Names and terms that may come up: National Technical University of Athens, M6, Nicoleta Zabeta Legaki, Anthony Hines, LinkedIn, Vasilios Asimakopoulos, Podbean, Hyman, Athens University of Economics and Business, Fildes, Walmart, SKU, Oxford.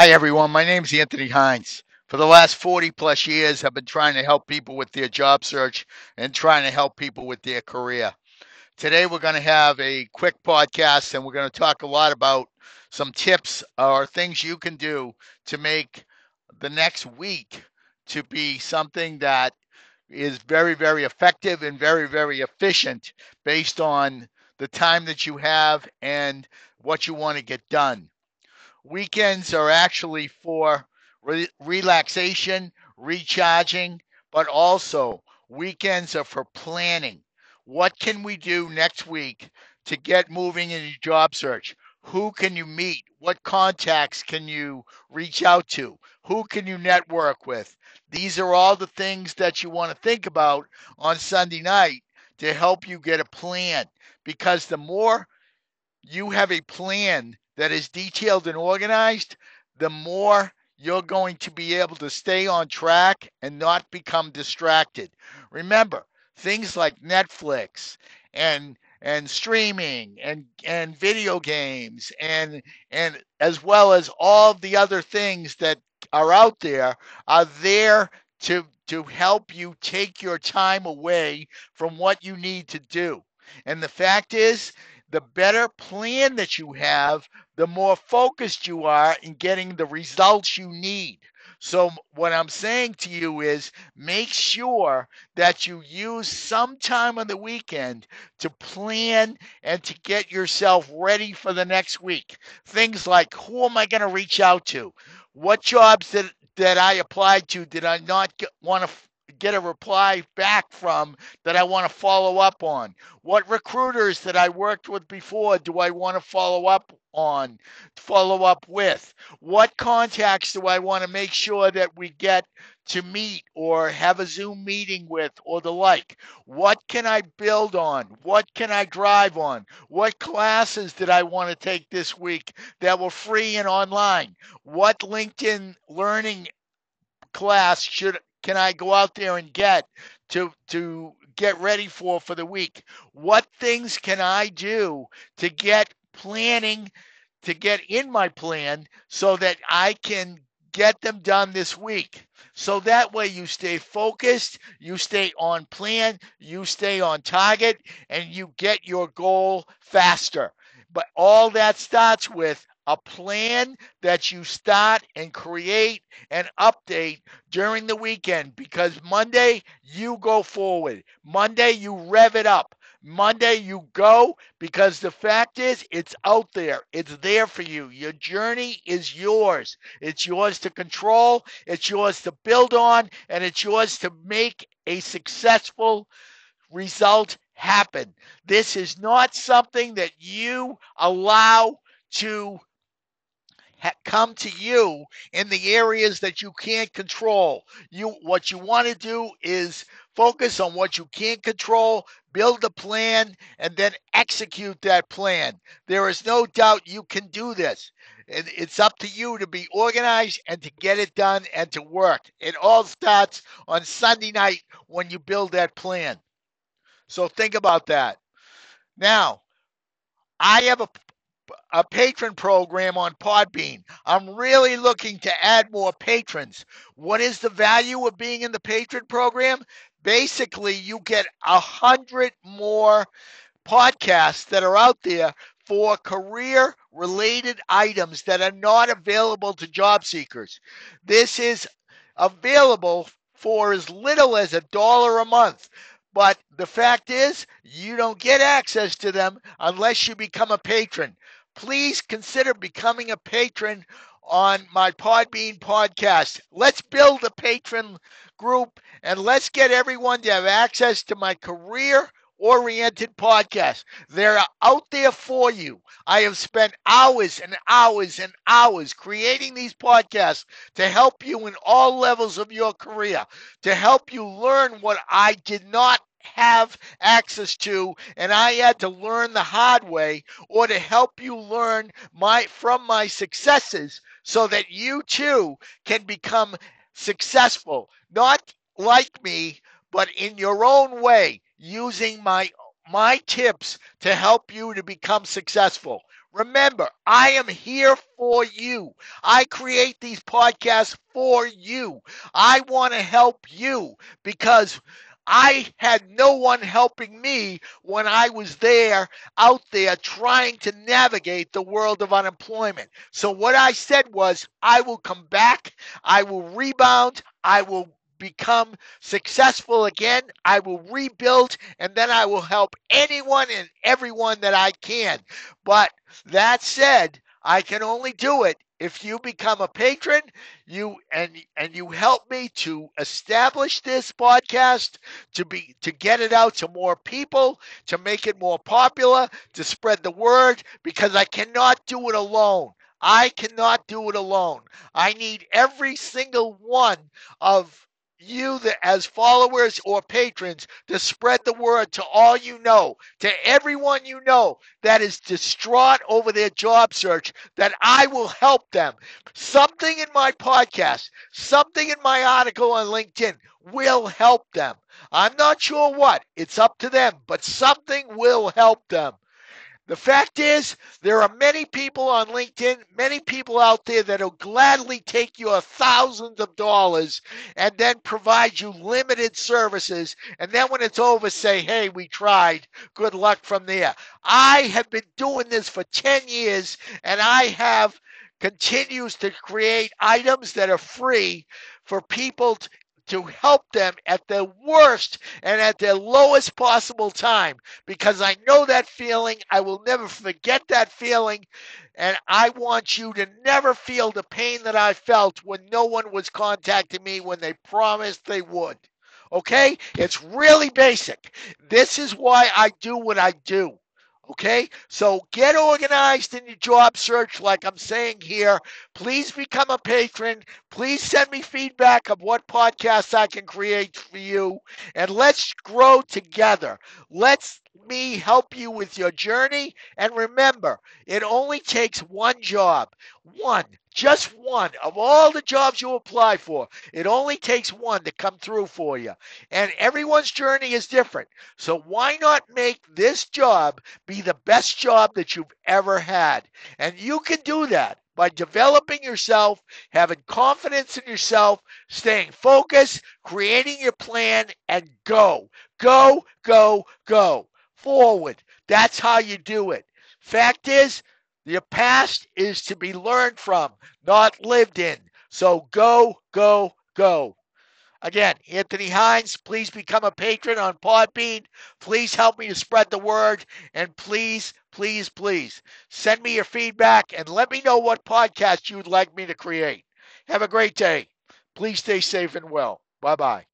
Hi, everyone. My name is Anthony Hines. For the last 40 plus years, I've been trying to help people with their job search and trying to help people with their career. Today, we're going to have a quick podcast, and we're going to talk a lot about some tips or things you can do to make the next week to be something that is very, very effective and very, very efficient based on the time that you have and what you want to get done. Weekends are actually for relaxation, recharging, but also weekends are for planning. What can we do next week to get moving in your job search? Who can you meet? What contacts can you reach out to? Who can you network with? These are all the things that you want to think about on Sunday night to help you get a plan, because the more you have a plan that is detailed and organized, the more you're going to be able to stay on track and not become distracted. Remember, things like Netflix and streaming and video games and as well as all the other things that are out there are there to help you take your time away from what you need to do. And the fact is, the better plan that you have, the more focused you are in getting the results you need. So what I'm saying to you is, make sure that you use some time on the weekend to plan and to get yourself ready for the next week. Things like, who am I going to reach out to? What jobs that I applied to did I not want to get a reply back from that I want to follow up on? What recruiters that I worked with before do I want to follow up with? What contacts do I want to make sure that we get to meet or have a Zoom meeting with or the like? What can I build on? What can I drive on? What classes did I want to take this week that were free and online? What LinkedIn learning class can I go out there and get to get ready for the week? What things can I do to get planning, to get in my plan so that I can get them done this week? So that way you stay focused, you stay on plan, you stay on target, and you get your goal faster. But all that starts with a plan that you start and create and update during the weekend, because Monday you go forward. Monday you rev it up. Monday you go, because the fact is, it's out there. It's there for you. Your journey is yours. It's yours to control. It's yours to build on, and it's yours to make a successful result happen. This is not something that you allow to come to you in the areas that you can't control. What you want to do is focus on what you can't control, build a plan, and then execute that plan. There is no doubt you can do this. It's up to you to be organized and to get it done and to work. It all starts on Sunday night when you build that plan. So think about that. Now, I have a patron program on Podbean. I'm really looking to add more patrons. What is the value of being in the patron program? Basically, you get 100 more podcasts that are out there for career-related items that are not available to job seekers. This is available for as little as $1 a month. But the fact is, you don't get access to them unless you become a patron. Please consider becoming a patron on my Podbean podcast. Let's build a patron group, and let's get everyone to have access to my career-oriented podcast. They're out there for you. I have spent hours and hours and hours creating these podcasts to help you in all levels of your career, to help you learn what I did not have access to and I had to learn the hard way, or to help you learn from my successes so that you too can become successful, not like me, but in your own way, using my tips to help you to become successful. Remember, I am here for you. I create these podcasts for you. I want to help you because I had no one helping me when I was out there trying to navigate the world of unemployment. So what I said was, I will come back, I will rebound, I will become successful again, I will rebuild, and then I will help anyone and everyone that I can. But that said, I can only do it if you become a patron, you help me to establish this podcast, to get it out to more people, to make it more popular, to spread the word, because I cannot do it alone. I cannot do it alone. I need every single one of you as followers or patrons to spread the word to all you know, to everyone you know that is distraught over their job search, that I will help them. Something in my podcast, something in my article on LinkedIn will help them. I'm not sure what, it's up to them, but something will help them. The fact is, there are many people on LinkedIn, many people out there that will gladly take your thousands of dollars and then provide you limited services. And then when it's over, say, hey, we tried. Good luck from there. I have been doing this for 10 years, and I have continues to create items that are free for people to help them at their worst and at their lowest possible time, because I know that feeling. I will never forget that feeling, and I want you to never feel the pain that I felt when no one was contacting me when they promised they would. Okay? It's really basic. This is why I do what I do. Okay, so get organized in your job search, like I'm saying here. Please become a patron. Please send me feedback of what podcasts I can create for you. And let's grow together. Let me help you with your journey. And remember, it only takes one job. One. Just one of all the jobs you apply for. It only takes one to come through for you. And everyone's journey is different. So why not make this job be the best job that you've ever had? And you can do that by developing yourself, having confidence in yourself, staying focused, creating your plan, and go. Go, go, go. Forward. That's how you do it. Fact is, your past is to be learned from, not lived in. So go, go, go. Again, Anthony Hines, please become a patron on Podbean. Please help me to spread the word. And please, please, please send me your feedback and let me know what podcast you'd like me to create. Have a great day. Please stay safe and well. Bye-bye.